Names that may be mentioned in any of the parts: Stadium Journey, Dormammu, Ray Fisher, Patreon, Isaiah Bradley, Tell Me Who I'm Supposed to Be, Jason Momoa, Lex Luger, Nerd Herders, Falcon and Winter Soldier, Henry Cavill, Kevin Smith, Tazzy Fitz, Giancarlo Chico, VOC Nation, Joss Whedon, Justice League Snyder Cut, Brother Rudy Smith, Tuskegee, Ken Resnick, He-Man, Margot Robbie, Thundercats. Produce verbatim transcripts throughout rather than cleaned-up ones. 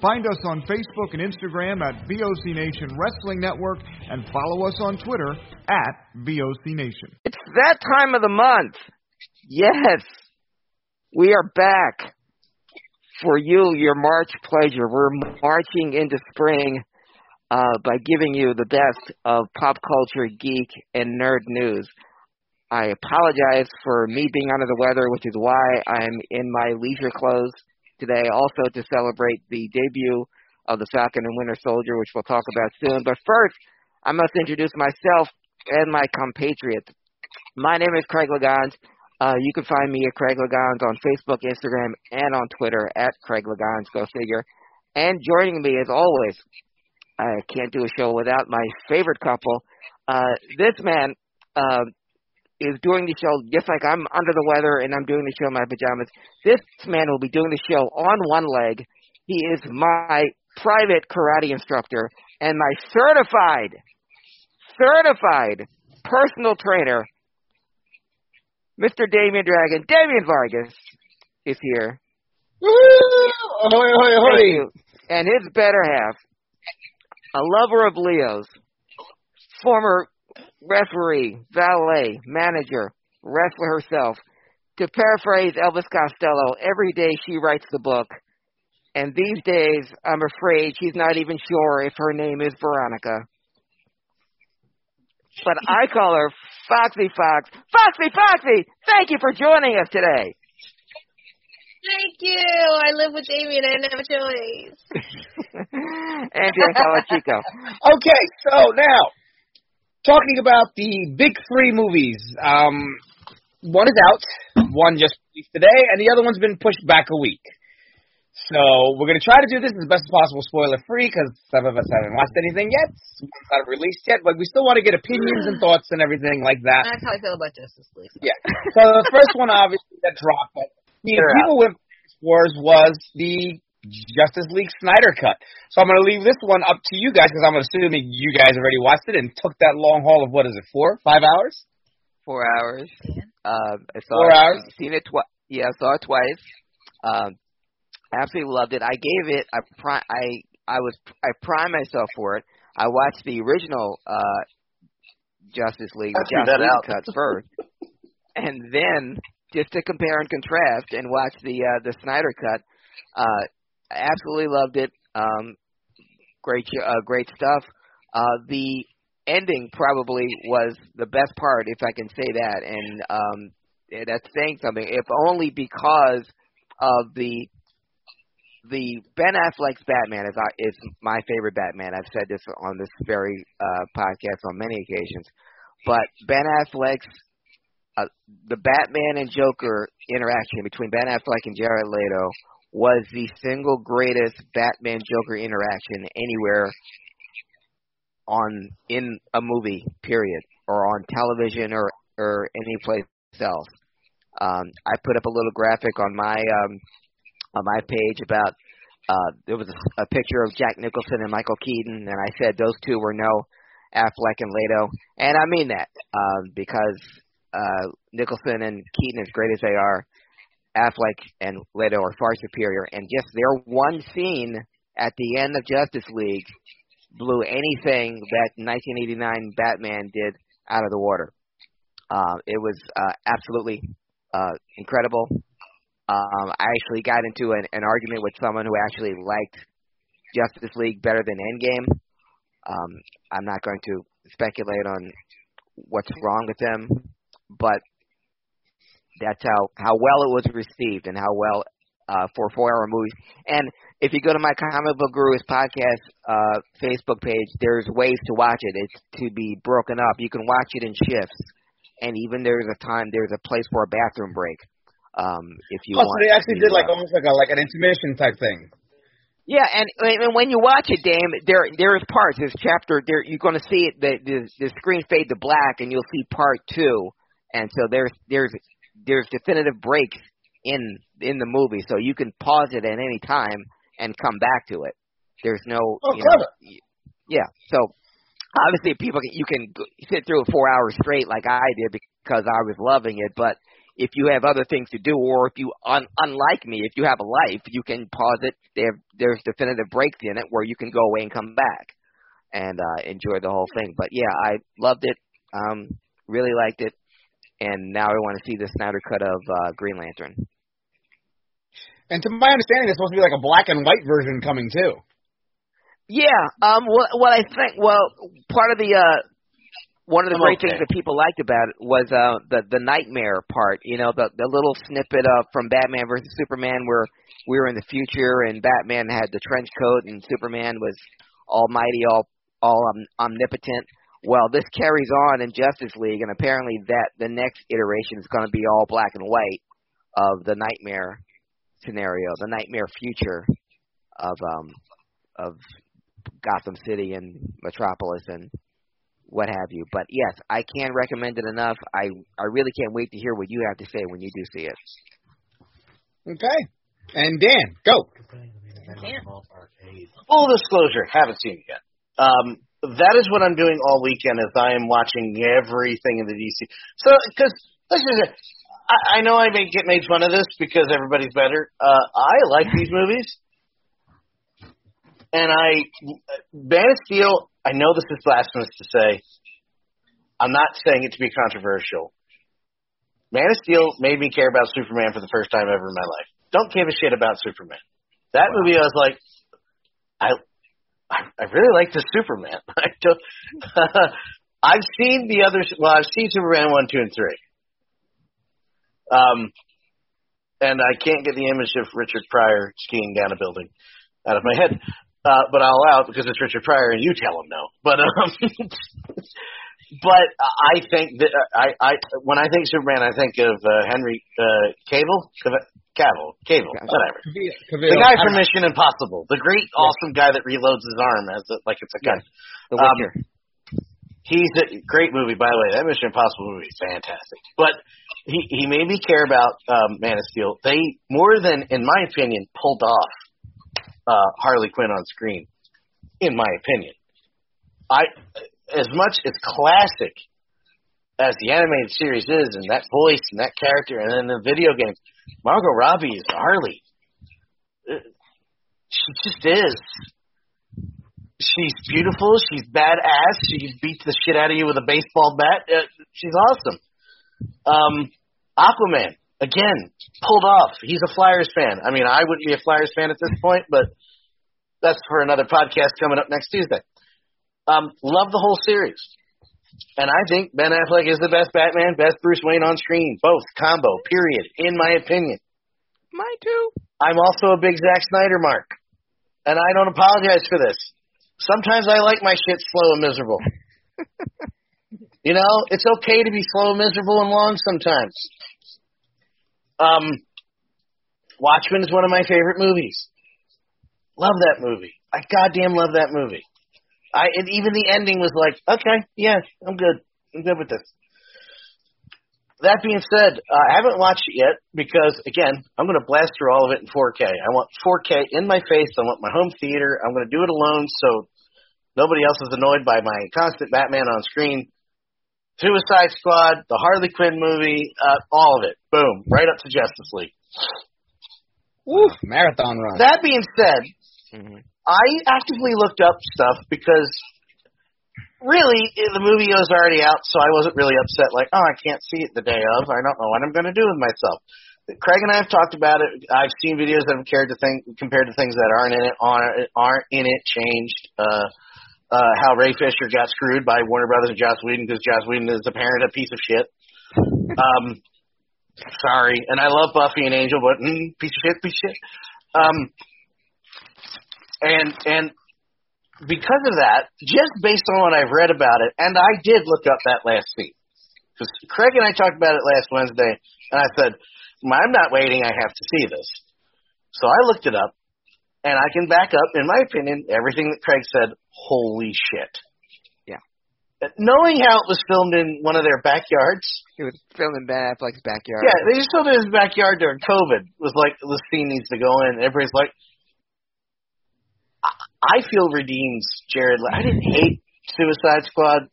Find us on Facebook and Instagram at V O C Nation Wrestling Network and follow us on Twitter at V O C Nation. It's that time of the month. Yes, we are back for you, your March pleasure. We're marching into spring uh, by giving you the best of pop culture, geek, and nerd news. I apologize for me being under the weather, which is why I'm in my leisure clothes today, also to celebrate the debut of the Falcon and Winter Soldier, which we'll talk about soon. But first, I must introduce myself and my compatriots. My name is Craig Liggeons. Uh, you can find me at Craig Liggeons on Facebook, Instagram, and on Twitter, at Craig Liggeons, go figure. And joining me, as always, I can't do a show without my favorite couple. Uh, this man uh, is doing the show, just like I'm under the weather and I'm doing the show in my pajamas. This man will be doing the show on one leg. He is my private karate instructor and my certified, certified personal trainer. Mister Damian Dragon, Damian Vargas is here. Woo-hoo! Ahoy, ahoy, ahoy. And his better half, a lover of Leos, former referee, valet, manager, wrestler herself. To paraphrase Elvis Costello, every day she writes the book, and these days I'm afraid she's not even sure if her name is Veronica. But I call her Foxy Fox. Foxy, Foxy, thank you for joining us today. Thank you. I live with Damien. I didn't have a choice. And Giancarlo Chico. Okay, so now, talking about the big three movies, um, one is out, one just released today, and the other one's been pushed back a week. So we're going to try to do this as best as possible, spoiler-free, because some of us haven't watched anything yet. It's not released yet, but we still want to get opinions and thoughts and everything like that. That's how I feel about Justice League. So. Yeah. So the first one, obviously, that dropped, but the people with wars was the Justice League Snyder Cut. So I'm going to leave this one up to you guys because I'm assuming you guys already watched it and took that long haul of, what is it, four, five hours? Four hours. Yeah. Um, I saw four it, hours. Seen it twi- yeah, I saw it twice. Um, I absolutely loved it. I gave it, I pri- I I was I primed myself for it. I watched the original uh, Justice League, the Justice League cuts first. And then, just to compare and contrast and watch the, uh, the Snyder Cut, uh, I absolutely loved it. Um, great, uh, great stuff. Uh, the ending probably was the best part, if I can say that, and um, that's saying something. If only because of the the Ben Affleck's Batman is is my favorite Batman. I've said this on this very uh, podcast on many occasions, but Ben Affleck's uh, the Batman and Joker interaction between Ben Affleck and Jared Leto was the single greatest Batman-Joker interaction anywhere on in a movie, period, or on television or, or any place else. Um, I put up a little graphic on my um, on my page about Uh, there was a, a picture of Jack Nicholson and Michael Keaton, and I said those two were no, Affleck and Leto. And I mean that um, because uh, Nicholson and Keaton, as great as they are, Affleck and Leto are far superior. And just their one scene at the end of Justice League blew anything that nineteen eighty-nine Batman did out of the water. Uh, it was uh, absolutely uh, incredible. Um, I actually got into an, an argument with someone who actually liked Justice League better than Endgame. Um, I'm not going to speculate on what's wrong with them, but that's how, how well it was received and how well uh, for four-hour movies. And if you go to my Comic Book Gurus podcast uh, Facebook page, there's ways to watch it. It's to be broken up. You can watch it in shifts, and even there's a time, there's a place for a bathroom break. Um, if you oh, want so they actually to, did like uh, almost like a, like an intermission type thing. Yeah, and, and when you watch it, Dame, there there is parts. There's chapter there. You're going to see it. The, the the screen fade to black, and you'll see part two. And so there's there's there's definitive breaks in in the movie, so you can pause it at any time and come back to it. There's no oh, you know, yeah. So obviously, people can, you can sit through it four hours straight like I did because I was loving it, but if you have other things to do, or if you, un, unlike me, if you have a life, you can pause it. They have, there's definitive breaks in it where you can go away and come back and uh, enjoy the whole thing. But, yeah, I loved it, um, really liked it, and now I want to see the Snyder Cut of uh, Green Lantern. And to my understanding, there's supposed to be like a black and white version coming too. Yeah. Um, well, what I think, well, part of the uh, – one of the great okay. things that people liked about it was uh, the the nightmare part, you know, the the little snippet of from Batman versus Superman where we were in the future and Batman had the trench coat and Superman was almighty, all all um, omnipotent. Well, this carries on in Justice League, and apparently that the next iteration is going to be all black and white of the nightmare scenario, the nightmare future of um of Gotham City and Metropolis and what have you. But, yes, I can't recommend it enough. I, I really can't wait to hear what you have to say when you do see it. Okay. And Dan, go. Dan. Full disclosure, haven't seen it yet. Um, that is what I'm doing all weekend is I am watching everything in the D C. So, because, listen, I, I know I may get made fun of this because everybody's better. Uh, I like these movies. And I, Man of Steel, I know this is blasphemous to say. I'm not saying it to be controversial. Man of Steel made me care about Superman for the first time ever in my life. Don't give a shit about Superman. That wow. movie, I was like, I, I really like this Superman. I don't, uh, I've seen the others. Well, I've seen Superman one, two, and three. Um, and I can't get the image of Richard Pryor skiing down a building out of my head. Uh, but I'll allow it because it's Richard Pryor, and you tell him no. But um, but I think that I, I when I think Superman, I think of uh, Henry uh, Cavill, Cavill, Cavill, whatever. Cavill. The guy from Mission Impossible, the great, awesome guy that reloads his arm as a, like it's a gun. Yeah. Um, he's a great movie, by the way. That Mission Impossible movie is fantastic. But he he made me care about um, Man of Steel. They more than, in my opinion, pulled off Uh, Harley Quinn on screen, in my opinion. I, as much as classic as the animated series is, and that voice and that character, and then the video games, Margot Robbie is Harley. She just is. She's beautiful. She's badass. She beats the shit out of you with a baseball bat. Uh, she's awesome. Um, Aquaman. Again, pulled off. He's a Flyers fan. I mean, I wouldn't be a Flyers fan at this point, but that's for another podcast coming up next Tuesday. Um, love the whole series. And I think Ben Affleck is the best Batman, best Bruce Wayne on screen. Both combo, period, in my opinion. Mine too. I'm also a big Zack Snyder mark, and I don't apologize for this. Sometimes I like my shit slow and miserable. You know, it's okay to be slow, miserable, and long sometimes. Um, Watchmen is one of my favorite movies. Love that movie. I goddamn love that movie. I and even the ending was like, okay, yeah, I'm good. I'm good with this. That being said, uh, I haven't watched it yet because, again, I'm going to blast through all of it in four K. I want four K in my face. I want my home theater. I'm going to do it alone so nobody else is annoyed by my constant Batman on screen. Suicide Squad, the Harley Quinn movie, uh, all of it. Boom. Right up to Justice League. Woo, marathon run. That being said, mm-hmm. I actively looked up stuff because really the movie was already out, so I wasn't really upset like, oh, I can't see it the day of. I don't know what I'm going to do with myself. Craig and I have talked about it. I've seen videos that have compared to things, compared to things that aren't in it, aren't in it, changed. Uh, uh, how Ray Fisher got screwed by Warner Brothers and Joss Whedon because Joss Whedon is apparently a piece of shit. Um, sorry. And I love Buffy and Angel, but mm, piece of shit, piece of shit. Um, and, and because of that, just based on what I've read about it, and I did look up that last scene, because Craig and I talked about it last Wednesday, and I said, I'm not waiting. I have to see this. So I looked it up, and I can back up, in my opinion, everything that Craig said. Holy shit. Yeah. But knowing how it was filmed in one of their backyards. It was filmed in Ben Affleck's backyard. Yeah, they just filmed in his backyard during COVID. It was like, this scene needs to go in. Everybody's like, I, I feel redeems Jared. I didn't hate Suicide Squad.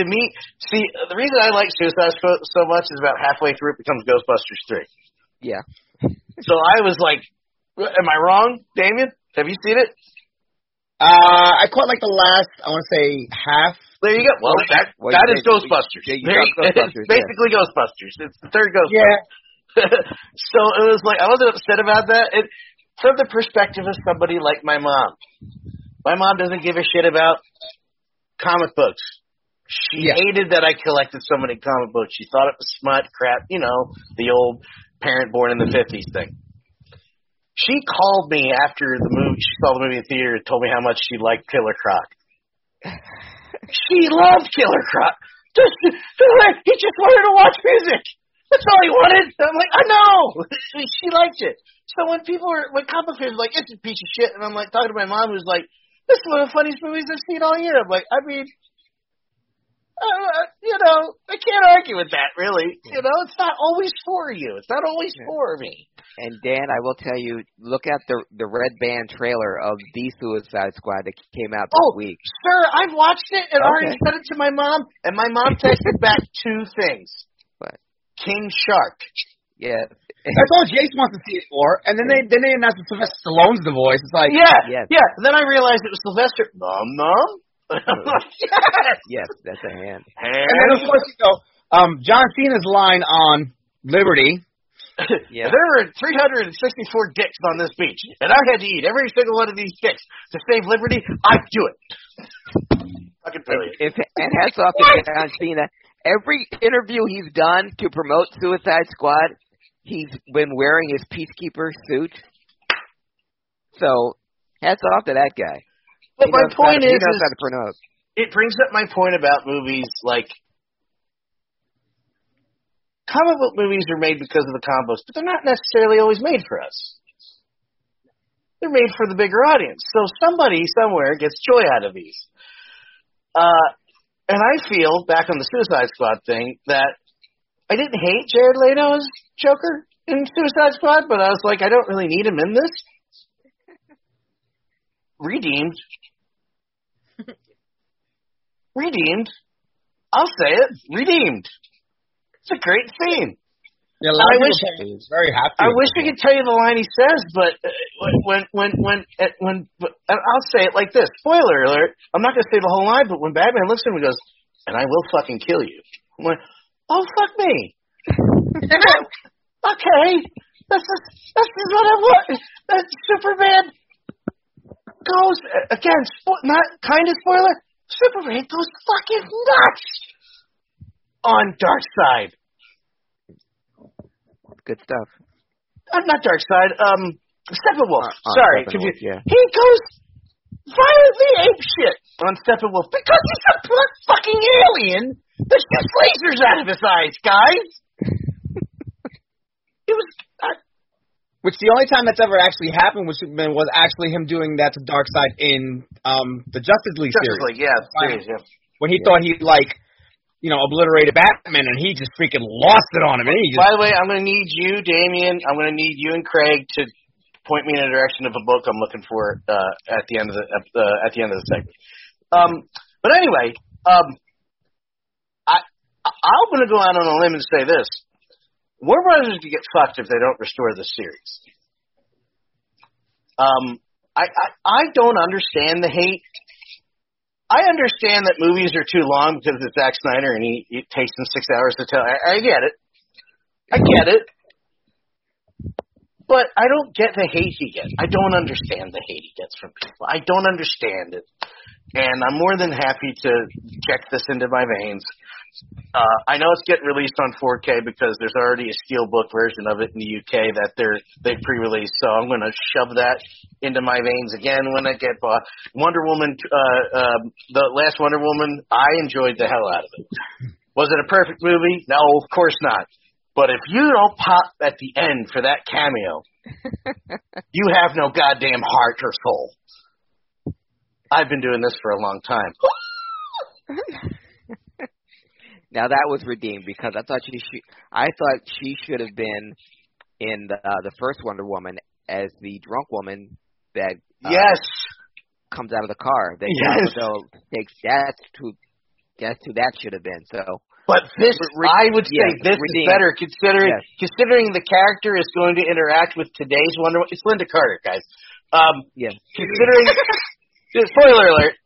To me, see, the reason I like Suicide Squad so much is about halfway through it becomes Ghostbusters three. Yeah. So I was like, am I wrong, Damian? Have you seen it? Uh, I caught like the last, I want to say, half. There you go. Well, that, well, that is did, Ghostbusters. You, you you, Ghostbusters. It's basically yeah. Ghostbusters. It's the third Ghostbusters. Yeah. So it was like, I wasn't upset about that. It, from the perspective of somebody like my mom, my mom doesn't give a shit about comic books. She yeah. hated that I collected so many comic books. She thought it was smut, crap, you know, the old parent born in the fifties thing. She called me after the movie. She saw the movie in the theater and told me how much she liked Killer Croc. She loved Killer Croc. Just, he just wanted to watch music. That's all he wanted. I'm like, I know. She liked it. So when people are, when comic fans are like, it's a piece of shit, and I'm like talking to my mom who's like, this is one of the funniest movies I've seen all year. I'm like, I mean. Uh, you know, I can't argue with that, really. You know, it's not always for you. It's not always yeah. for me. And, Dan, I will tell you, look at the the red band trailer of The Suicide Squad that came out this oh, week. Oh, sir, I've watched it and okay. already sent it to my mom, and my mom texted back two things. What? King Shark. Yeah. That's all Jace wants to see it for. And then they then they announced that Sylvester Stallone's the voice. It's like, yeah, yeah. yeah. And then I realized it was Sylvester. Mom, mom? yes. yes, that's a hand. hand. And then, of course, you know, um, John Cena's line on Liberty. yeah. There were three hundred sixty-four dicks on this beach, and I had to eat every single one of these dicks to save Liberty. I'd do it. I can tell you. If, and hats off to John Cena. Every interview he's done to promote Suicide Squad, he's been wearing his Peacekeeper suit. So, hats off to that guy. But he my point to, is, is it brings up my point about movies like comic book movies are made because of the combos, but they're not necessarily always made for us. They're made for the bigger audience. So somebody somewhere gets joy out of these. Uh, and I feel, back on the Suicide Squad thing, that I didn't hate Jared Leto as Joker in Suicide Squad, but I was like, I don't really need him in this. Redeemed. Redeemed. I'll say it. Redeemed. It's a great scene. Yeah, I wish. Very happy. I wish I could tell you the line he says, but when when when when, when I'll say it like this. Spoiler alert. I'm not going to say the whole line, but when Batman looks at him and goes, "And I will fucking kill you," I'm like, "Oh fuck me." Okay, this is this is what I want. That's Superman. Goes again, spo- not kind of spoiler. Superman goes fucking nuts on Darkseid. Good stuff. Uh, not Darkseid. Um, Steppenwolf. Uh, Sorry, Steppenwolf, you, yeah. He goes violently apeshit on Steppenwolf because he's a fucking alien that shoots lasers out of his eyes, guys. It was. Uh, Which the only time that's ever actually happened with Superman was actually him doing that to Darkseid in um, the Justice League Justice series. League, yeah, series yeah. When he yeah. thought he, like, you know, obliterated Batman, and he just freaking lost it on him. And he just... By the way, I'm going to need you, Damian. I'm going to need you and Craig to point me in the direction of a book I'm looking for uh, at the end of the uh, at the end of the segment. Um, but anyway, um, I I'm going to go out on a limb and say this: Warner Brothers could get fucked if they don't restore this series. Um, I, I I don't understand the hate. I understand that movies are too long because it's Zack Snyder and he it takes him six hours to tell. I, I get it. I get it. But I don't get the hate he gets. I don't understand the hate he gets from people. I don't understand it. And I'm more than happy to check this into my veins. Uh, I know it's getting released on four K because there's already a steelbook version of it in the U K that they're, they pre-released. So I'm going to shove that into my veins again when I get bought. Wonder Woman, uh, uh, the last Wonder Woman, I enjoyed the hell out of it. Was it a perfect movie? No, of course not. But if you don't pop at the end for that cameo, you have no goddamn heart or soul. I've been doing this for a long time. Now that was redeemed because I thought she should, I thought she should have been in the, uh, the first Wonder Woman as the drunk woman that uh, yes comes out of the car. That yes. So takes that to that's who that should have been. So. But this, I would say yeah, this redeemed. Is better, considering yes. considering the character is going to interact with today's Wonder Woman. It's Linda Carter, guys. Um, yes. Considering, spoiler alert,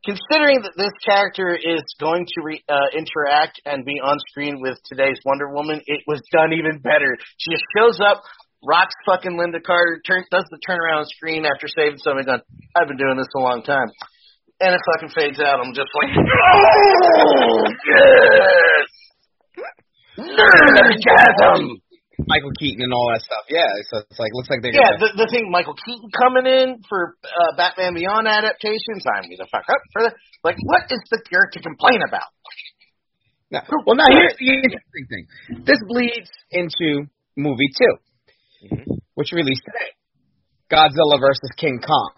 considering that this character is going to re, uh, interact and be on screen with today's Wonder Woman, it was done even better. She just shows up, rocks fucking Linda Carter, turn, does the turnaround screen after saving something. Going, I've been doing this a long time. And it fucking fades out. I'm just like, oh, yes! Nerdgasm! Michael Keaton and all that stuff. Yeah, so it's like, looks like they Yeah, the, the thing, Michael Keaton coming in for uh, Batman Beyond adaptations. I'm going to fuck up for that. Like, what is the gear to complain about? No. Well, now, here's the interesting thing. This bleeds into movie two, mm-hmm. which released today, Godzilla versus. King Kong.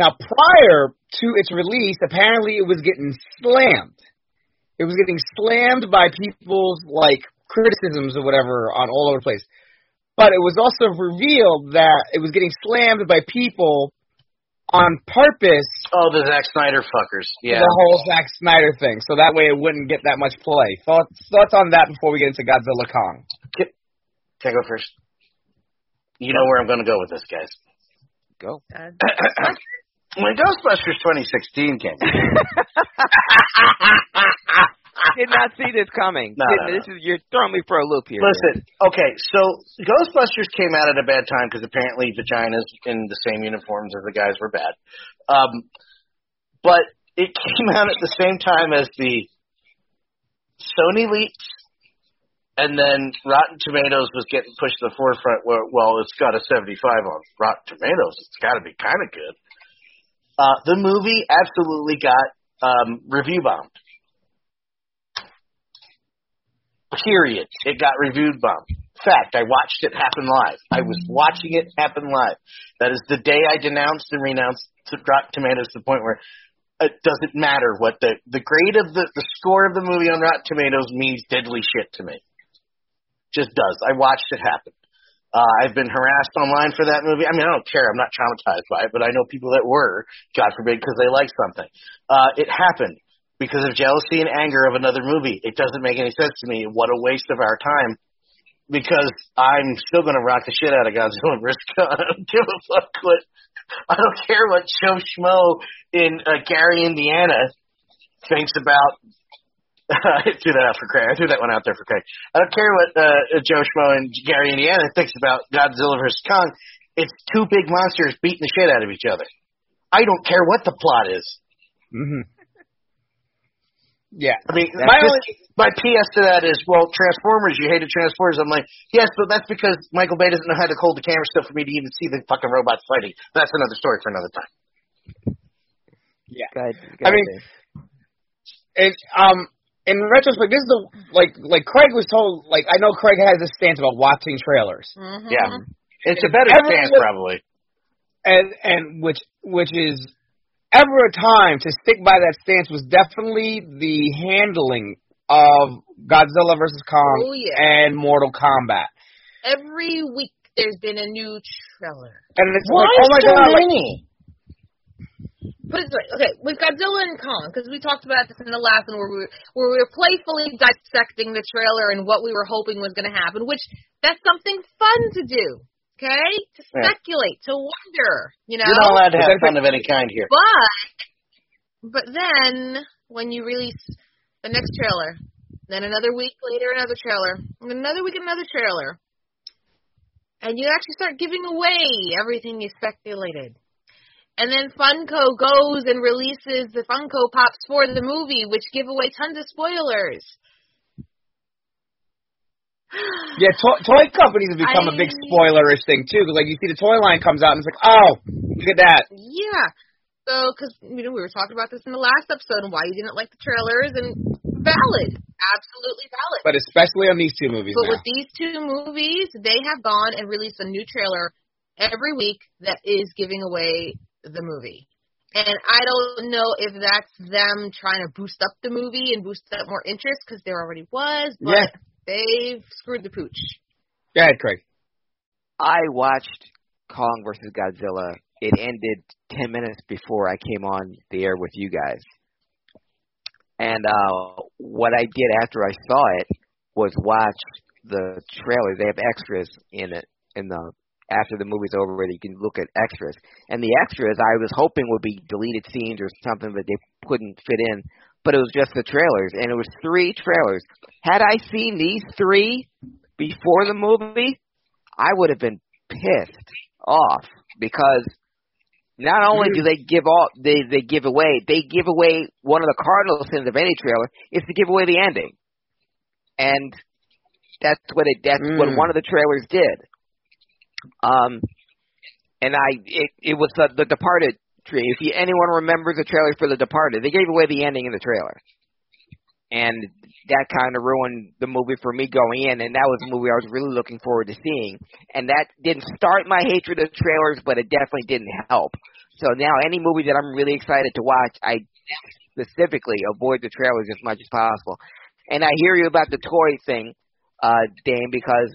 Now, prior to its release, apparently it was getting slammed. It was getting slammed by people's, like, criticisms or whatever on all over the place. But it was also revealed that it was getting slammed by people on purpose. Oh, the Zack Snyder fuckers. Yeah. The whole Zack Snyder thing. So that way it wouldn't get that much play. Thoughts, thoughts on that before we get into Godzilla Kong? Can, can I go first? You know where I'm going to go with this, guys. Go. Uh, when Ghostbusters twenty sixteen came, I did not see this coming. No, no, this no. is you're throwing me for a loop here. Listen, man. Okay, so Ghostbusters came out at a bad time because apparently vaginas in the same uniforms as the guys were bad. Um, but it came out at the same time as the Sony leaks. And then Rotten Tomatoes was getting pushed to the forefront. Where, well, it's got a seventy-five on Rotten Tomatoes. It's got to be kind of good. Uh, the movie absolutely got um, review bombed. Period. It got review bombed. Fact, I watched it happen live. I was watching it happen live. That is the day I denounced and renounced Rotten Tomatoes to the point where it doesn't matter what the, the grade of the, the score of the movie on Rotten Tomatoes means diddly shit to me. Just does. I watched it happen. Uh, I've been harassed online for that movie. I mean, I don't care. I'm not traumatized by it, but I know people that were, God forbid, because they liked something. Uh, it happened because of jealousy and anger of another movie. It doesn't make any sense to me. What a waste of our time, because I'm still going to rock the shit out of Godzilla versus. Kong. I don't give a fuck what. I don't care what Joe Schmo in uh, Gary, Indiana thinks about. I threw that out for Craig. I threw that one out there for Craig. I don't care what uh, Joe Schmo and Gary, Indiana thinks about Godzilla versus. Kong. It's two big monsters beating the shit out of each other. I don't care what the plot is. Mm-hmm. Yeah. I mean, my, just, only, my P S to that is, well, Transformers, you hated Transformers. I'm like, yes, but that's because Michael Bay doesn't know how to hold the camera still for me to even see the fucking robots fighting. That's another story for another time. Yeah. Go ahead, go I mean, it, um... in retrospect, this is the like like Craig was told. Like I know Craig has this stance about watching trailers. Mm-hmm. Yeah, it's and a better stance was, probably. And and which which is ever a time to stick by that stance was definitely the handling of Godzilla versus. Kong oh, yeah. and Mortal Kombat. Every week there's been a new trailer. And it's Why like, oh my so God. Many? But it's like, okay, with Godzilla and Kong, because we talked about this in the last one where we, were, where we were playfully dissecting the trailer and what we were hoping was going to happen, which that's something fun to do, okay? To speculate, yeah. to wonder, you know? You're not allowed to have fun of any kind here. But, but then, when you release the next trailer, then another week later, another trailer, and another week, another trailer, and you actually start giving away everything you speculated. And then Funko goes and releases the Funko Pops for the movie, which give away tons of spoilers. Yeah, to- toy companies have become I... a big spoilerish thing, too. Like, you see the toy line comes out, and it's like, oh, look at that. Yeah. So, because, you know, we were talking about this in the last episode and why you didn't like the trailers, and valid. Absolutely valid. But especially on these two movies But now. with these two movies, they have gone and released a new trailer every week that is giving away the movie. And I don't know if that's them trying to boost up the movie and boost up more interest, because there already was, but yeah. they've screwed the pooch. Go ahead, Craig. I watched Kong versus. Godzilla. It ended ten minutes before I came on the air with you guys. And uh, what I did after I saw it was watch the trailer. They have extras in it, in the after the movie's over, you can look at extras. And the extras, I was hoping would be deleted scenes or something, but they couldn't fit in. But it was just the trailers, and it was three trailers. Had I seen these three before the movie, I would have been pissed off, because not only do they give all they they give away, they give away one of the cardinal sins of any trailer is to give away the ending, and that's what it that's mm. what one of the trailers did. Um, and I, it, it was the, the Departed trailer. If you, anyone remembers the trailer for The Departed, they gave away the ending in the trailer. And that kind of ruined the movie for me going in, and that was a movie I was really looking forward to seeing. And that didn't start my hatred of trailers, but it definitely didn't help. So now any movie that I'm really excited to watch, I specifically avoid the trailers as much as possible. And I hear you about the toy thing, uh, Dame, because...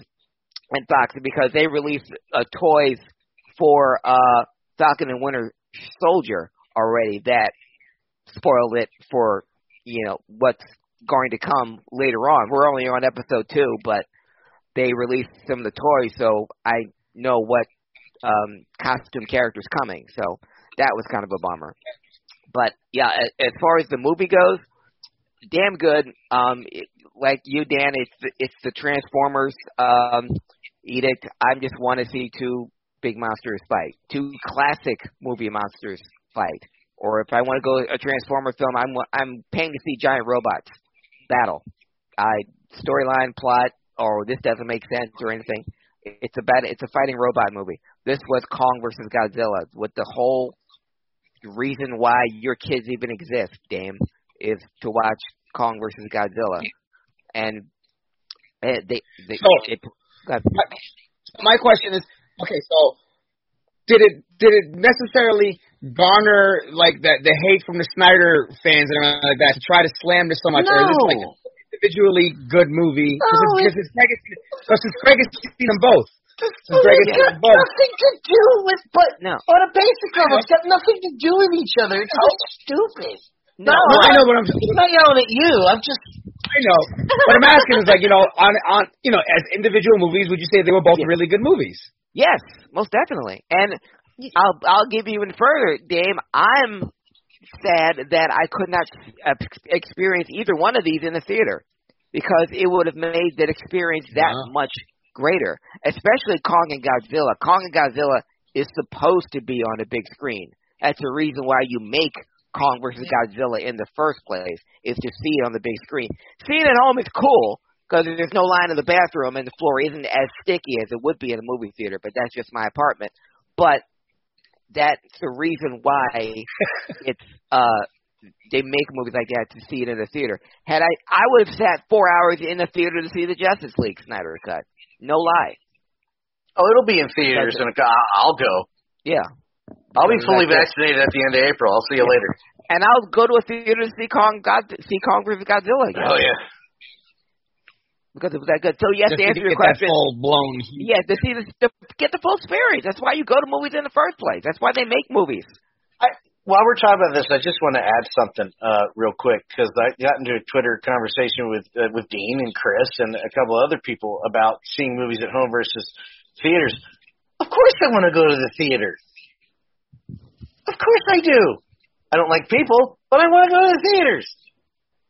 and Fox, because they released uh, toys for uh, Falcon and Winter Soldier already that spoiled it for, you know, what's going to come later on. We're only on episode two, but they released some of the toys, so I know what um, costume character's coming. So that was kind of a bummer. But, yeah, as far as the movie goes, damn good. Um, it, like you, Dan, it's, it's the Transformers um, edict. I just want to see two big monsters fight, two classic movie monsters fight. Or if I want to go a Transformer film, I'm I'm paying to see giant robots battle. I storyline, plot, or this doesn't make sense or anything. It's about it's a fighting robot movie. This was Kong versus Godzilla, with the whole reason why your kids even exist, Dame, is to watch Kong versus Godzilla. And they, they, so, it, my, my question is, okay, so did it did it necessarily garner like that the hate from the Snyder fans and everything like that to try to slam this so much, no. or is this like an individually good movie? Because no, Craig has seen them both. It's got nothing to do with, but no. on a basic level, it's got nothing to do with each other. It's so stupid. No, no, no I, I know, but I'm just I'm not yelling at you. I'm just I know. What I'm asking is, like, you know, on on you know, as individual movies, would you say they were both yeah. really good movies? Yes, most definitely. And I'll I'll give you even further, Dame. I'm sad that I could not experience either one of these in the theater, because it would have made that experience that wow. much greater. Especially Kong and Godzilla. Kong and Godzilla is supposed to be on a big screen. That's the reason why you make Kong versus Godzilla in the first place, is to see it on the big screen. Seeing it at home is cool, because there's no line in the bathroom and the floor isn't as sticky as it would be in a movie theater, but that's just my apartment. But that's the reason why it's uh, they make movies like that, to see it in the theater. Had I, I would have sat four hours in the theater to see the Justice League Snyder Cut. No lie. Oh, it'll be in theaters, and I'll go. Yeah. I'll be fully vaccinated at the end of April. I'll see you later. And I'll go to a theater to see Kong, God, see Kong versus Godzilla again. Oh yeah. because it was that good. So yes, just to answer to your question, full blown. Yeah, to see the, to get the full experience. That's why you go to movies in the first place. That's why they make movies. I, while we're talking about this, I just want to add something uh, real quick, because I got into a Twitter conversation with uh, with Dean and Chris and a couple other people about seeing movies at home versus theaters. Of course, I want to go to the theater. Of course, I do. I don't like people, but I want to go to the theaters.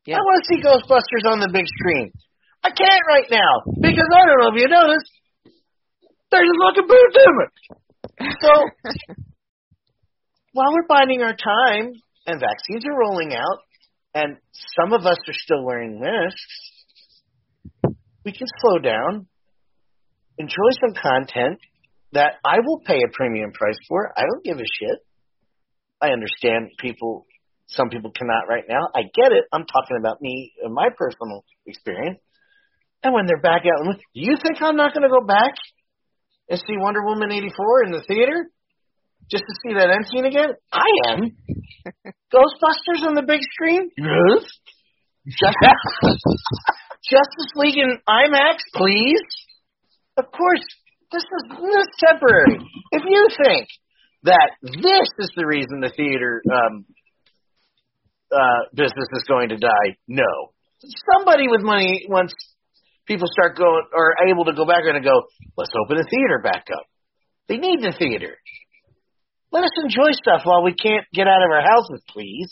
Yeah. I want to see Ghostbusters on the big screen. I can't right now, because I don't know if you noticed, there's a fucking pandemic. So, while we're biding our time, and vaccines are rolling out, and some of us are still wearing masks, we can slow down, enjoy some content that I will pay a premium price for. I don't give a shit. I understand people, some people cannot right now. I get it. I'm talking about me and my personal experience. And when they're back out, do you think I'm not going to go back and see Wonder Woman eighty-four in the theater just to see that end scene again? I am. Ghostbusters on the big screen? Yes. Justice, Justice League in IMAX, please. Of course. This is, this is temporary. If you think that this is the reason the theater um, uh, business is going to die, no. Somebody with money, once people start going or able to go back, are going to go, let's open the theater back up. They need the theater. Let us enjoy stuff while we can't get out of our houses, please.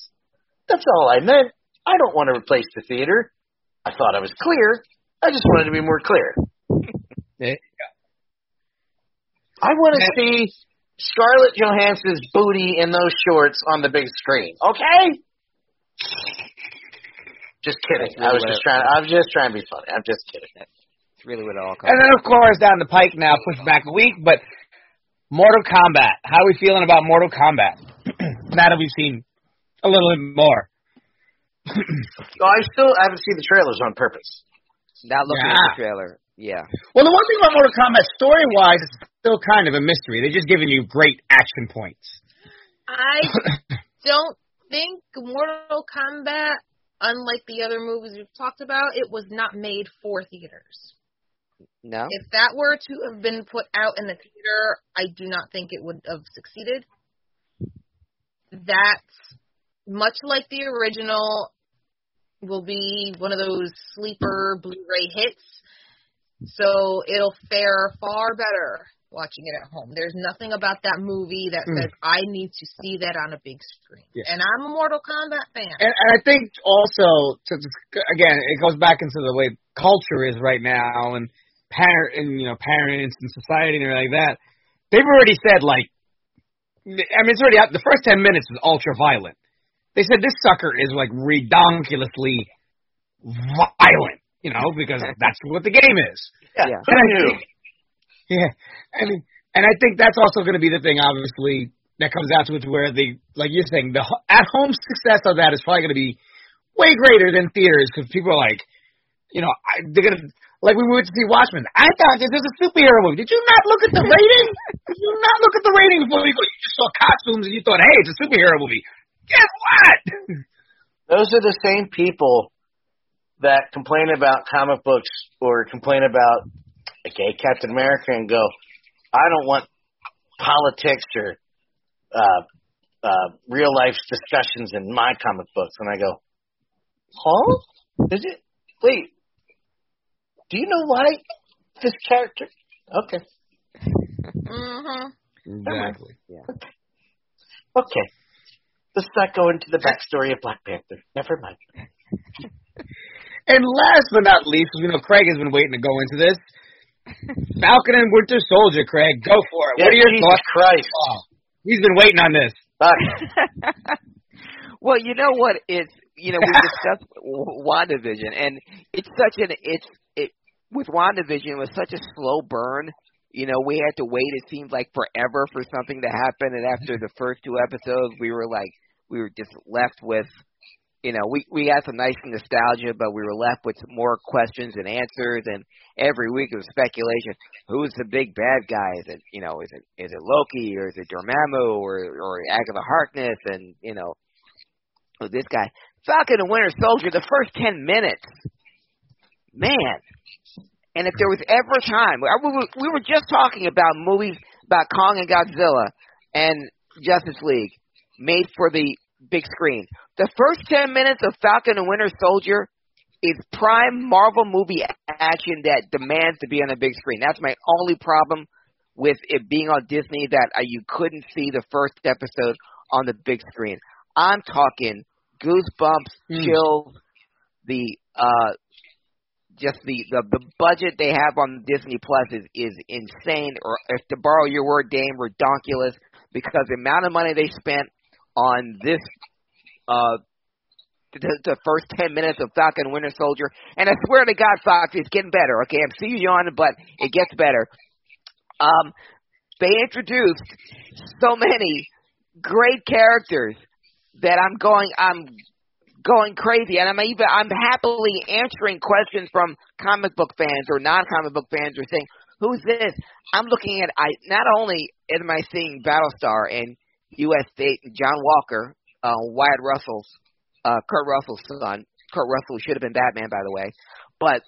That's all I meant. I don't want to replace the theater. I thought I was clear. I just wanted to be more clear. Yeah. I want to see Scarlett Johansson's booty in those shorts on the big screen. Okay? Just kidding. Really I was just it. trying. I'm just trying to be funny. I'm just kidding. It's really what it all comes. And then of course down the pike now, pushed back a week, but Mortal Kombat. How are we feeling about Mortal Kombat? Now that we've seen a little bit more. Oh, I still I haven't seen the trailers on purpose. Not looking yeah. at the trailer. Yeah. Well, the one thing about Mortal Kombat story-wise, it's still kind of a mystery. They're just giving you great action points. I don't think Mortal Kombat, unlike the other movies we've talked about, it was not made for theaters. No? If that were to have been put out in the theater, I do not think it would have succeeded. That, much like the original, will be one of those sleeper Blu-ray hits. So it'll fare far better watching it at home. There's nothing about that movie that mm. says, I need to see that on a big screen. Yeah. And I'm a Mortal Kombat fan. And, and I think also, to, again, it goes back into the way culture is right now and, parent, and you know, parents and society and everything like that. They've already said, like, I mean, it's already out. The first ten minutes is ultra-violent. They said this sucker is, like, redonkulously violent. You know, because that's what the game is. Yeah. Yeah. And I think, yeah. I mean, and I think that's also going to be the thing, obviously, that comes out to it where the, like you're saying, the at-home success of that is probably going to be way greater than theaters because people are like, you know, I, they're going to, like we went to see Watchmen. I thought this was a superhero movie. Did you not look at the rating? Did you not look at the rating before you go? You just saw costumes and you thought, hey, it's a superhero movie. Guess what? Those are the same people that complain about comic books or complain about, okay, Captain America and go, I don't want politics or uh, uh, real-life discussions in my comic books. And I go, huh? Is it? Wait. Do you know why this character? Okay. Mm-hmm. Exactly. Yeah. Okay. Okay. Let's not go into the backstory of Black Panther. Never mind. And last but not least, you know, Craig has been waiting to go into this. Falcon and Winter Soldier, Craig. Go for it. Yes, what are your Jesus thoughts? Christ. Oh, he's been waiting on this. Well, you know what? It's, you know, we discussed WandaVision, and it's such an, it's, it, with WandaVision, it was such a slow burn. You know, we had to wait, it seemed like forever for something to happen, and after the first two episodes, we were like, we were just left with, you know, we, we had some nice nostalgia, but we were left with more questions and answers, and every week it was speculation. Who's the big bad guy? Is it, you know, is it is it Loki, or is it Dormammu, or, or Agatha Harkness, and, you know, this guy. Falcon and Winter Soldier, the first ten minutes man. And if there was ever a time, we were, we were just talking about movies about Kong and Godzilla and Justice League made for the big screen. The first ten minutes of Falcon and Winter Soldier is prime Marvel movie action that demands to be on a big screen. That's my only problem with it being on Disney, that you couldn't see the first episode on the big screen. I'm talking goosebumps, mm. chills, the uh, just the, the the budget they have on Disney Plus is, is insane, or if to borrow your word, Dame, redonkulous, because the amount of money they spent on this uh, the, the first ten minutes of Falcon and Winter Soldier, and I swear to God, Fox, it's getting better. Okay, I'm seeing you yawning, but it gets better. Um, they introduced so many great characters that I'm going, I'm going crazy, and I'm even, I'm happily answering questions from comic book fans or non-comic book fans who are saying, "Who's this?" I'm looking at, I not only am I seeing Battlestar and U S State, John Walker, uh, Wyatt Russell's, uh, Kurt Russell's son, Kurt Russell should have been Batman, by the way, but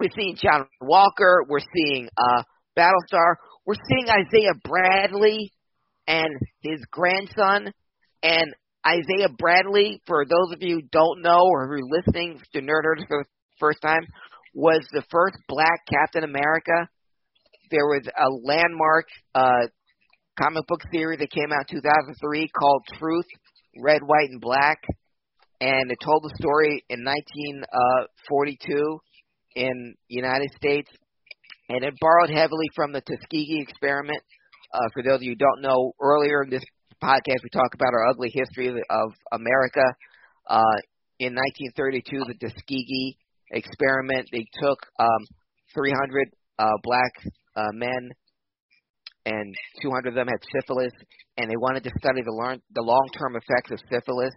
we're seeing John Walker, we're seeing uh, Battlestar, we're seeing Isaiah Bradley and his grandson, and Isaiah Bradley, for those of you who don't know or who are listening to Nerd Herders for the first time, was the first black Captain America. There was a landmark uh, comic book series that came out in two thousand three called Truth, Red, White, and Black, and it told the story in nineteen forty-two in the United States, and it borrowed heavily from the Tuskegee experiment. Uh, for those of you who don't know, earlier in this podcast we talk about our ugly history of America. Uh, in nineteen thirty-two, the Tuskegee experiment, they took um, three hundred uh, black uh, men, and two hundred of them had syphilis, and they wanted to study the, learn- the long-term effects of syphilis.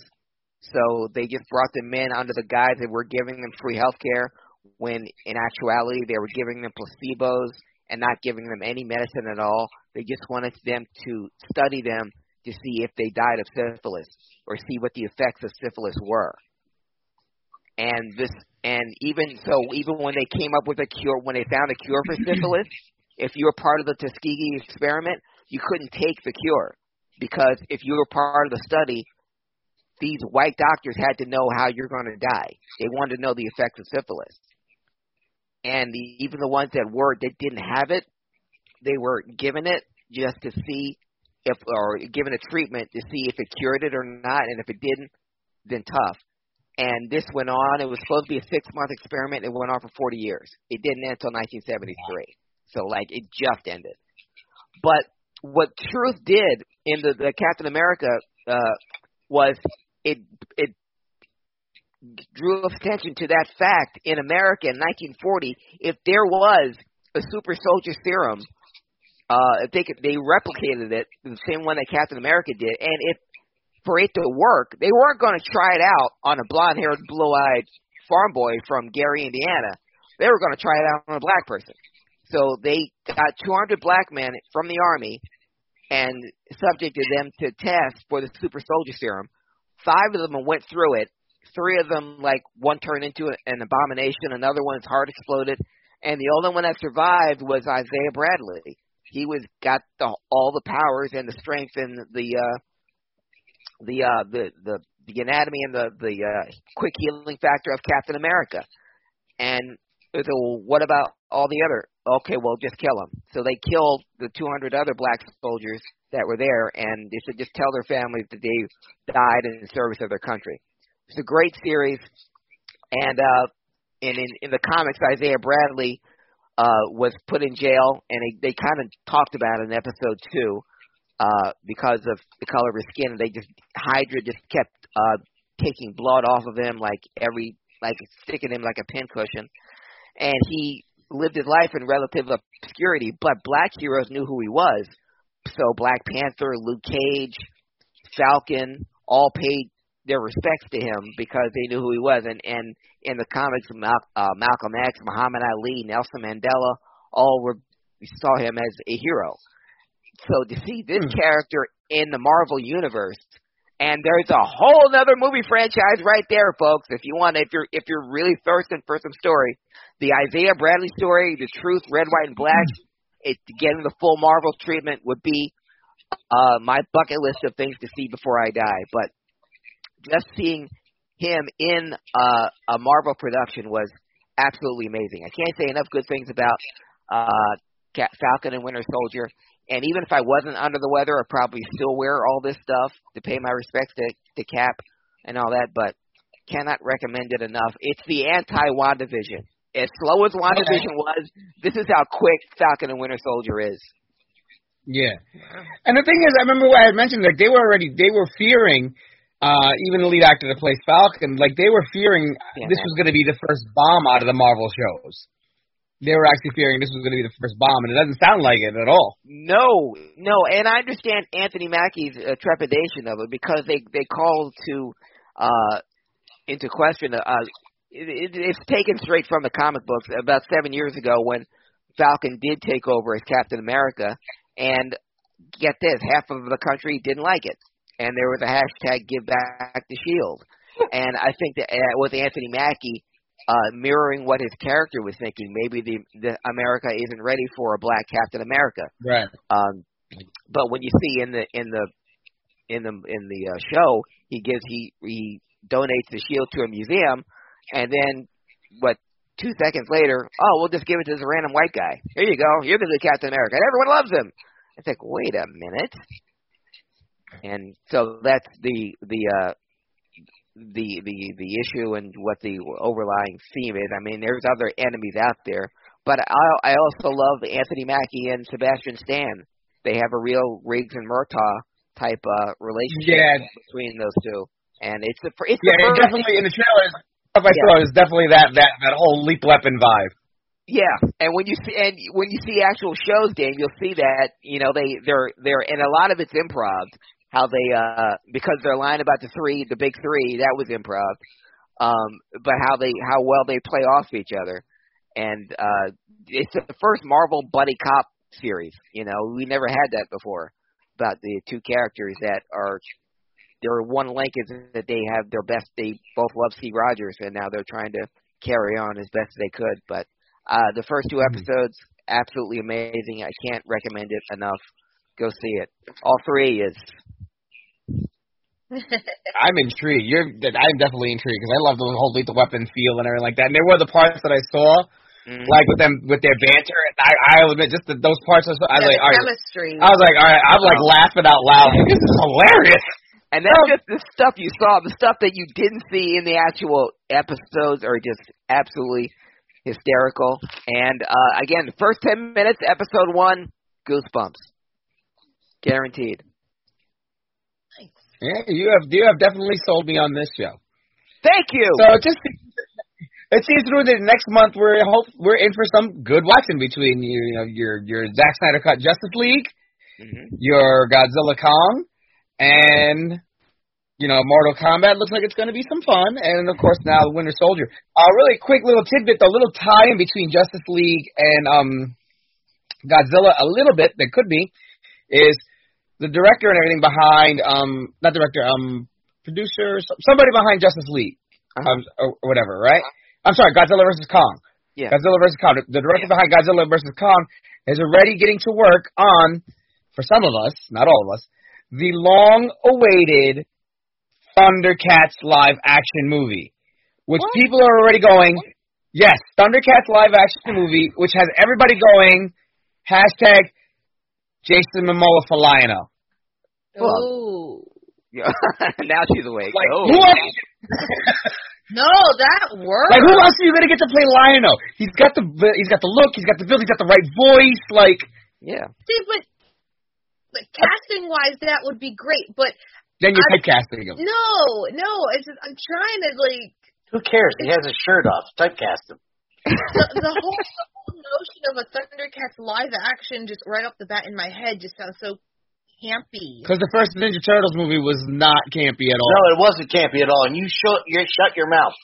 So they just brought them in under the guise that we're giving them free health care, when in actuality they were giving them placebos and not giving them any medicine at all. They just wanted them to study them to see if they died of syphilis, or see what the effects of syphilis were. And this, and even so, even when they came up with a cure, when they found a cure for syphilis, if you were part of the Tuskegee experiment, you couldn't take the cure, because if you were part of the study, these white doctors had to know how you're going to die. They wanted to know the effects of syphilis. And the, even the ones that were, that didn't have it, they were given it just to see if, or given a treatment to see if it cured it or not, and if it didn't, then tough. And this went on. It was supposed to be a six-month experiment. It went on for forty years. It didn't end until nineteen seventy-three. So, like, it just ended. But what Truth did in the, the Captain America uh, was it it drew attention to that fact in America in nineteen forty. If there was a super soldier serum, Uh, if they could, they replicated it, the same one that Captain America did, and if for it to work, they weren't going to try it out on a blonde-haired, blue-eyed farm boy from Gary, Indiana. They were going to try it out on a black person. So they got two hundred black men from the army and subjected them to tests for the super soldier serum. Five of them went through it. Three of them, like, one turned into an abomination, another one's heart exploded, and the only one that survived was Isaiah Bradley. He was got the, all the powers and the strength and the uh, the, uh, the the the anatomy and the the uh, quick healing factor of Captain America. And so, well, what about all the other? Okay, well, just kill them. So they killed the two hundred other black soldiers that were there, and they should just tell their families that they died in the service of their country. It's a great series, and uh, and in, in the comics, Isaiah Bradley Uh, was put in jail, and they, they kind of talked about it in episode two uh, because of the color of his skin. They just Hydra just kept uh, taking blood off of him, like every like sticking him like a pincushion, and he lived his life in relative obscurity. But black heroes knew who he was, so Black Panther, Luke Cage, Falcon, all paid their respects to him because they knew who he was. And, and in the comics, Mal- uh, Malcolm X, Muhammad Ali, Nelson Mandela, all were we saw him as a hero. So to see this character in the Marvel Universe And there's a whole other movie franchise right there, folks. If you want, if you're if you're really thirsting for some story, the Isaiah Bradley story, The Truth, Red, White, and Black, it, getting the full Marvel treatment would be uh, my bucket list of things to see before I die. But just seeing him in uh, a Marvel production was absolutely amazing. I can't say enough good things about uh, Falcon and Winter Soldier. And even if I wasn't under the weather, I'd probably still wear all this stuff to pay my respects to, to Cap and all that, but cannot recommend it enough. It's the anti-WandaVision. As slow as WandaVision was, this is how quick Falcon and Winter Soldier is. Yeah. And the thing is, I remember what I had mentioned, like they were already, they were fearing, uh, even the lead actor that plays Falcon, like they were fearing yeah, this man. was going to be the first bomb out of the Marvel shows. They were actually fearing this was going to be the first bomb, and it doesn't sound like it at all. No, no, and I understand Anthony Mackie's uh, trepidation of it because they they called to uh, into question. Uh, it, it, it's taken straight from the comic books about seven years ago when Falcon did take over as Captain America, and get this, half of the country didn't like it, and there was a hashtag Give Back the Shield, and I think that uh, with Anthony Mackie. Uh, mirroring what his character was thinking, maybe the, the America isn't ready for a black Captain America. Right. Um, but when you see in the in the in the in the uh, show, he gives he he donates the shield to a museum, and then what? Two seconds later, oh, we'll just give it to this random white guy. Here you go. You're the new Captain America. And everyone loves him. It's like, wait a minute. And so that's the the. Uh, The, the the issue and what the overlying theme is. I mean, there's other enemies out there, but I I also love Anthony Mackie and Sebastian Stan. They have a real Riggs and Murtaugh type uh, relationship yeah. between those two, and it's the it's yeah, the it definitely in the trailer. If I saw, it was definitely that that that whole Leap Weapon vibe. Yeah, and when you see and when you see actual shows, Dan, you'll see that you know they they're they're and a lot of it's improv. How they, uh, because they're lying about the three, the big three, that was improv. Um, but how they, how well they play off each other, and uh, it's the first Marvel buddy cop series. You know, we never had that before. About the two characters that are, their one link is that they have their best. They both love Steve Rogers, and now they're trying to carry on as best they could. But uh, the first two episodes, absolutely amazing. I can't recommend it enough. Go see it. All three is. I'm intrigued. You're, I'm definitely intrigued because I love the whole Lethal Weapon feel and everything like that. And there were the parts that I saw, mm-hmm. like with them with their banter. And I, I'll admit, just the, those parts. I was, I was like, all right. I was like, all right. I'm like laughing out loud. Like, this is hilarious. And that's just the stuff you saw, the stuff that you didn't see in the actual episodes are just absolutely hysterical. And uh, again, the first ten minutes, episode one, goosebumps, guaranteed. Yeah, you have you have definitely sold me on this show. Thank you. So it just it seems through that next month we're hope we're in for some good watching between you, you know your your Zack Snyder Cut Justice League, mm-hmm. your Godzilla Kong, and you know Mortal Kombat. Looks like it's going to be some fun, and of course now the Winter Soldier. A uh, really quick little tidbit, the little tie in between Justice League and um Godzilla a little bit that could be is. The director and everything behind, um, not director, um, producer, somebody behind Justice League, um, or whatever, right? I'm sorry, Godzilla versus. Kong. Yeah. Godzilla versus. Kong. The director yeah. behind Godzilla versus. Kong is already getting to work on, for some of us, not all of us, the long-awaited Thundercats live-action movie, which what? people are already going, yes, Thundercats live-action movie, which has everybody going, hashtag, Jason Momoa for Lionel. Oh. Now she's awake. Like, oh. who else? No, that works. Like, who else are you going to get to play Lionel? He's got the he's got the look, he's got the build, he's got the right voice. Like, yeah. See, but, but casting wise, that would be great. But then you're typecasting him. No, no. It's just, I'm trying to like. Who cares? He has his shirt off. Typecast him. the, the whole. notion of a Thundercats live action just right off the bat in my head just sounds so campy. Because the first Ninja Turtles movie was not campy at all. No, it wasn't campy at all, and you shut you shut your mouth.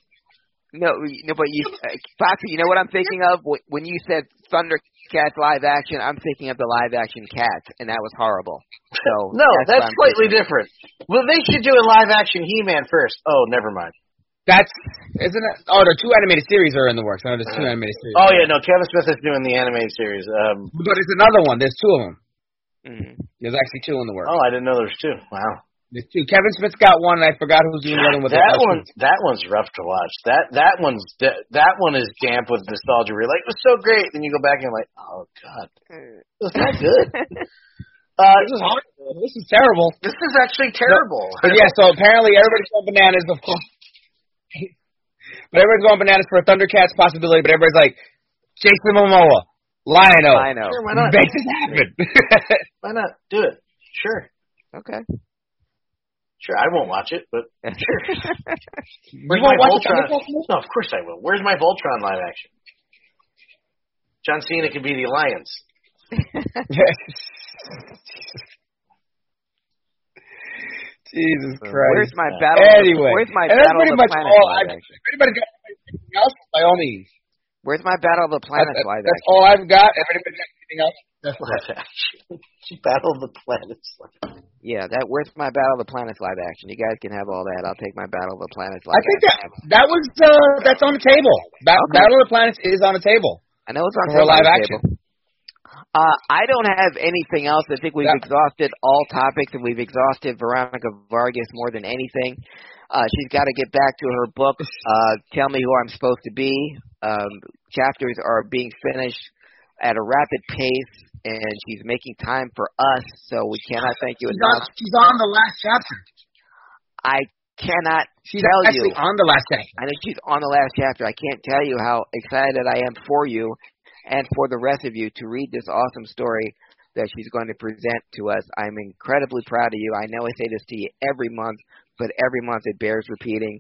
No, no, but you, uh, Foxy, you know what I'm thinking of when you said Thundercats Cats live action, I'm thinking of the live action Cats, and that was horrible. So no, that's, that's slightly different. Well, they should do a live action He-Man first. Oh, never mind. That's isn't it? Oh, the two animated series are in the works. No, there's two animated series. Oh yeah, no, Kevin Smith is doing the animated series. Um, but it's another one. There's two of them. Mm-hmm. There's actually two in the works. Oh, I didn't know there's two. Wow. There's two. Kevin Smith's got one, and I forgot who's doing the other one with that one. That one's rough to watch. That that one's that, that one is damp with nostalgia. We're like, it was so great. Then you go back and you're like, oh god, it was not good. Uh, this is horrible. This is terrible. This is actually terrible. No, but yeah, so apparently everybody's going bananas before. But everyone's going bananas for a Thundercats possibility, but everybody's like, Jason Momoa, Lion-O. Lion-O. Sure, why not? Make this happen. Why not? Do it. Sure. Okay. Sure, I won't watch it, but sure. You won't watch Voltron? It? No, of course I will. Where's my Voltron live action? John Cena could be the Lions. Jesus Christ. Where's my battle? Anyway. Where's my and that's Battle of the Planets all live I, action? If anybody got anything else, by all means. Where's my Battle of the Planets that, live that's action? That's all I've got. If anybody got anything else, that's live action. Battle of the Planets live action. Yeah, that, where's my Battle of the Planets live action? You guys can have all that. I'll take my Battle of the Planets live action. I think action. that that was, uh, that's on the table. Ba- okay. Battle of the Planets is on the table. I know it's on the live action. Table. Uh, I don't have anything else. I think we've yeah. exhausted all topics, and we've exhausted Veronica Vargas more than anything. Uh, she's got to get back to her book, uh, Tell Me Who I'm Supposed to Be. Um, chapters are being finished at a rapid pace, and she's making time for us, so we cannot thank you she's enough. On, she's on the last chapter. I cannot she's tell you. She's actually on the last chapter. I know she's on the last chapter. I can't tell you how excited I am for you. And for the rest of you to read this awesome story that she's going to present to us. I'm incredibly proud of you. I know I say this to you every month, but every month it bears repeating.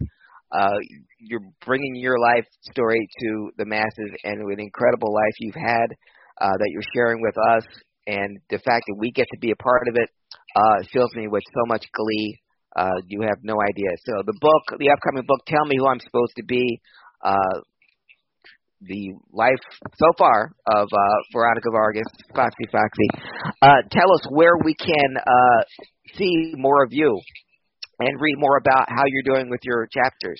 Uh, you're bringing your life story to the masses and an incredible life you've had uh, that you're sharing with us. And the fact that we get to be a part of it uh, fills me with so much glee. Uh, you have no idea. So the book, the upcoming book, Tell Me Who I'm Supposed to Be, uh, the life so far of uh, Veronica Vargas, Foxy Foxy. Uh, tell us where we can uh, see more of you and read more about how you're doing with your chapters.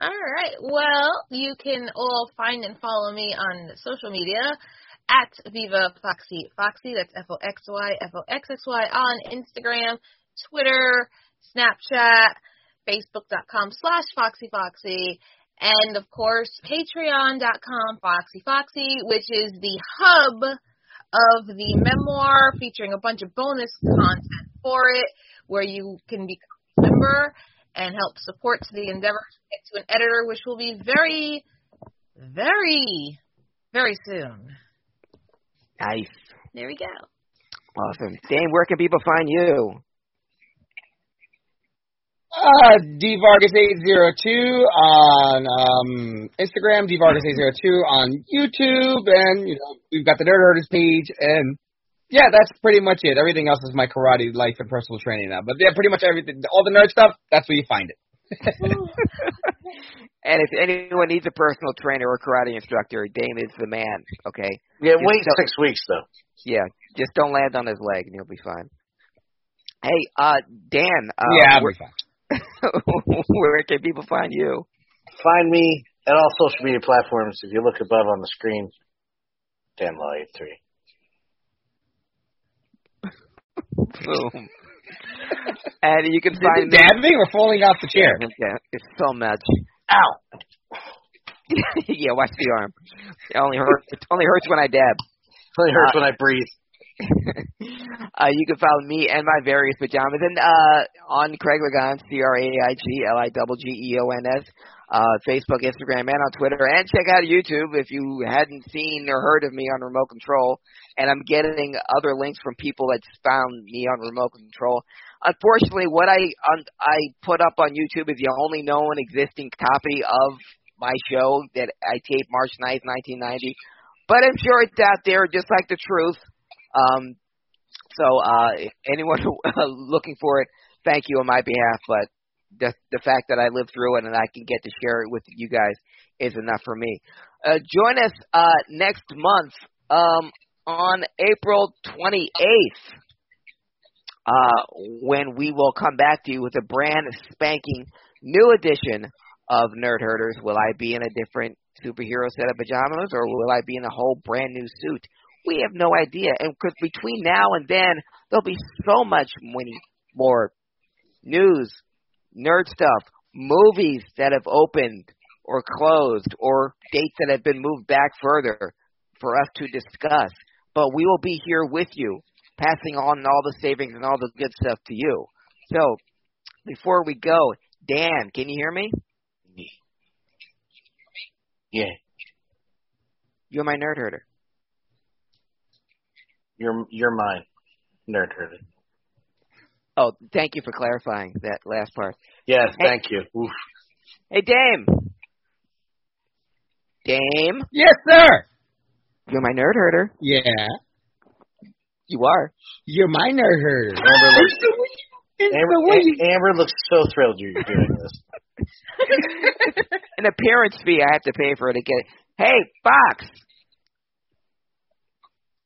All right. Well, you can all find and follow me on social media at Viva Foxy Foxy. That's F O X Y, F O X X Y on Instagram, Twitter, Snapchat, Facebook.com slash Foxy Foxy, and of course Patreon dot com Foxy Foxy, which is the hub of the memoir featuring a bunch of bonus content for it, where you can become a member and help support the endeavor to get to an editor, which will be very, very, very soon. Nice. There we go. Awesome. Dame, where can people find you? Uh, DVargas eight oh two on um, Instagram, DVargas eight oh two on YouTube, and you know we've got the Nerd Herders page, and yeah, that's pretty much it. Everything else is my karate life and personal training now, but yeah, pretty much everything, all the nerd stuff, that's where you find it. And if anyone needs a personal trainer or karate instructor, Dame is the man. Okay. Yeah, just wait six weeks though. Yeah, just don't land on his leg, and you'll be fine. Hey, uh, Dan. Uh, yeah, I'll be fine. Where can people find you? Find me at all social media platforms. If you look above on the screen, Dan Law eighty-three. Boom. And you can find me. Dad, we're falling off the chair. Yeah, it's so much. Ow. Yeah, watch the arm. It only hurts. It only hurts when I dab. It only hurts uh, when I breathe. uh, you can follow me and my various pajamas and uh, on Craig Liggeons, C R A I G L I G G E O N S, uh, Facebook, Instagram, and on Twitter. And check out YouTube if you hadn't seen or heard of me on Remote Control. And I'm getting other links from people that found me on Remote Control. Unfortunately, what I um, I put up on YouTube is the only known existing copy of my show that I taped March ninth, nineteen ninety. But I'm sure it's out there, just like the truth. Um, so uh, anyone who, uh, looking for it, thank you on my behalf. But the, the fact that I lived through it and I can get to share it with you guys is enough for me. Uh, join us uh, next month um, on April twenty-eighth uh, when we will come back to you with a brand spanking new edition of Nerd Herders. Will I be in a different superhero set of pajamas, or will I be in a whole brand new suit? We have no idea. And because between now and then, there'll be so much more news, nerd stuff, movies that have opened or closed, or dates that have been moved back further for us to discuss. But we will be here with you, passing on all the savings and all the good stuff to you. So before we go, Dan, can you hear me? Yeah. You're my nerd herder. You're you're my nerd herder. Oh, thank you for clarifying that last part. Yes, hey, thank you. Oof. Hey, Dame. Dame? Yes, sir. You're my nerd herder. Yeah. You are. You're my nerd herder. Amber looks, Amber, Amber, Amber looks so thrilled you're doing this. An appearance fee I have to pay for to get it. Hey, Fox.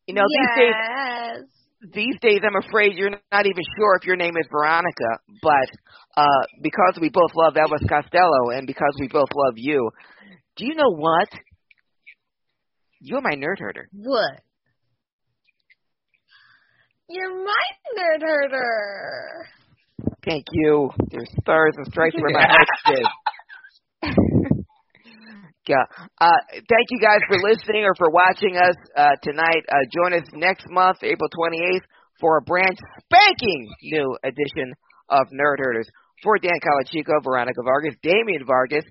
You know, yes. these days... These days, I'm afraid you're not even sure if your name is Veronica, but uh, because we both love Elvis Costello and because we both love you, do you know what? You're my nerd herder. What? You're my nerd herder. Thank you. There's stars and stripes where my heart is. Yeah. Uh, thank you guys for listening or for watching us uh, tonight. Uh, join us next month, April twenty-eighth, for a brand spanking new edition of Nerd Herders. For Dan Colachico, Veronica Vargas, Damian Vargas,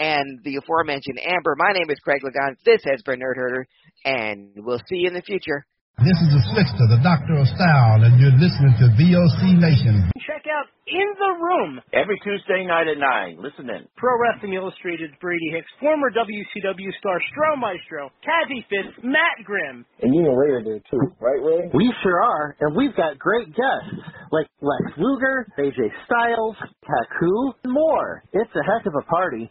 and the aforementioned Amber, my name is Craig Liggeons. This has been Nerd Herder, and we'll see you in the future. This is the Slickster, the Doctor of Style, and you're listening to V O C Nation. Check out In the Room every Tuesday night at nine. Listen in. Pro Wrestling Illustrated's Brady Hicks, former W C W star Stro Maestro, Tazzy Fitz, Matt Grimm. And you and Ray are there too, right, Ray? We sure are, and we've got great guests like Lex Luger, A J Styles, Taku, and more. It's a heck of a party.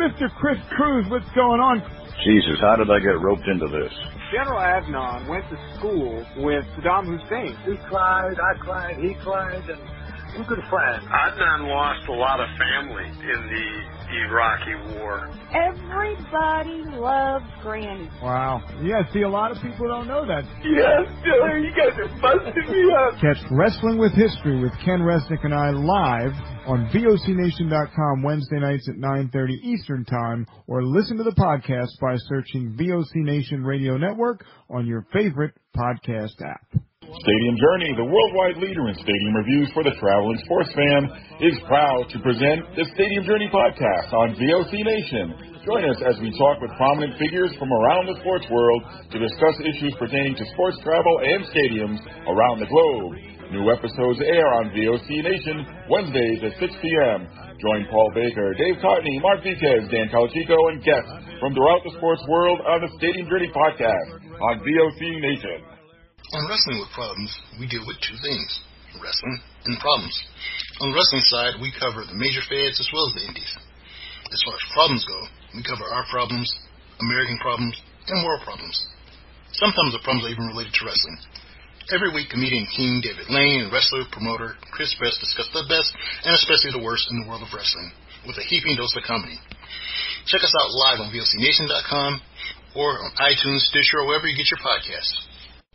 Mister Chris Cruz, what's going on? Jesus, how did I get roped into this? General Adnan went to school with Saddam Hussein. He cried, I cried, he cried, and who could have cried? Adnan lost a lot of family in the Iraqi war. Everybody loves Granny. Wow. Yeah, see, a lot of people don't know that. Yes, Dylan, you guys are busting me up. Catch Wrestling with History with Ken Resnick and I live on V O C Nation dot com Wednesday nights at nine thirty Eastern Time, or listen to the podcast by searching V O C Nation Radio Network on your favorite podcast app. Stadium Journey, the worldwide leader in stadium reviews for the traveling sports fan, is proud to present the Stadium Journey podcast on V O C Nation. Join us as we talk with prominent figures from around the sports world to discuss issues pertaining to sports travel and stadiums around the globe. New episodes air on V O C Nation Wednesdays at six p.m. Join Paul Baker, Dave Cotney, Mark Viquez, Dan Colachico, and guests from throughout the sports world on the Stadium Journey podcast on V O C Nation. On Wrestling with Problems, we deal with two things, wrestling and problems. On the wrestling side, we cover the major feds as well as the indies. As far as problems go, we cover our problems, American problems, and world problems. Sometimes the problems are even related to wrestling. Every week, comedian King David Lane and wrestler, promoter Chris Best discuss the best and especially the worst in the world of wrestling, with a heaping dose of comedy. Check us out live on V O C Nation dot com or on iTunes, Stitcher, or wherever you get your podcasts.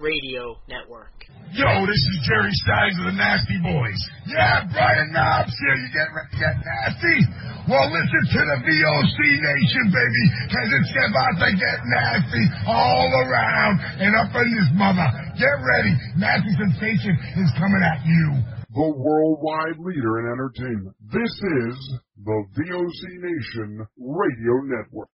Radio Network. Yo, this is Jerry Stein of the Nasty Boys. Yeah, Brian Knobs here. You get, get nasty? Well, listen to the V O C Nation, baby, because it's about to get nasty all around and up in this mother. Get ready. Nasty Sensation is coming at you. The worldwide leader in entertainment. This is the V O C Nation Radio Network.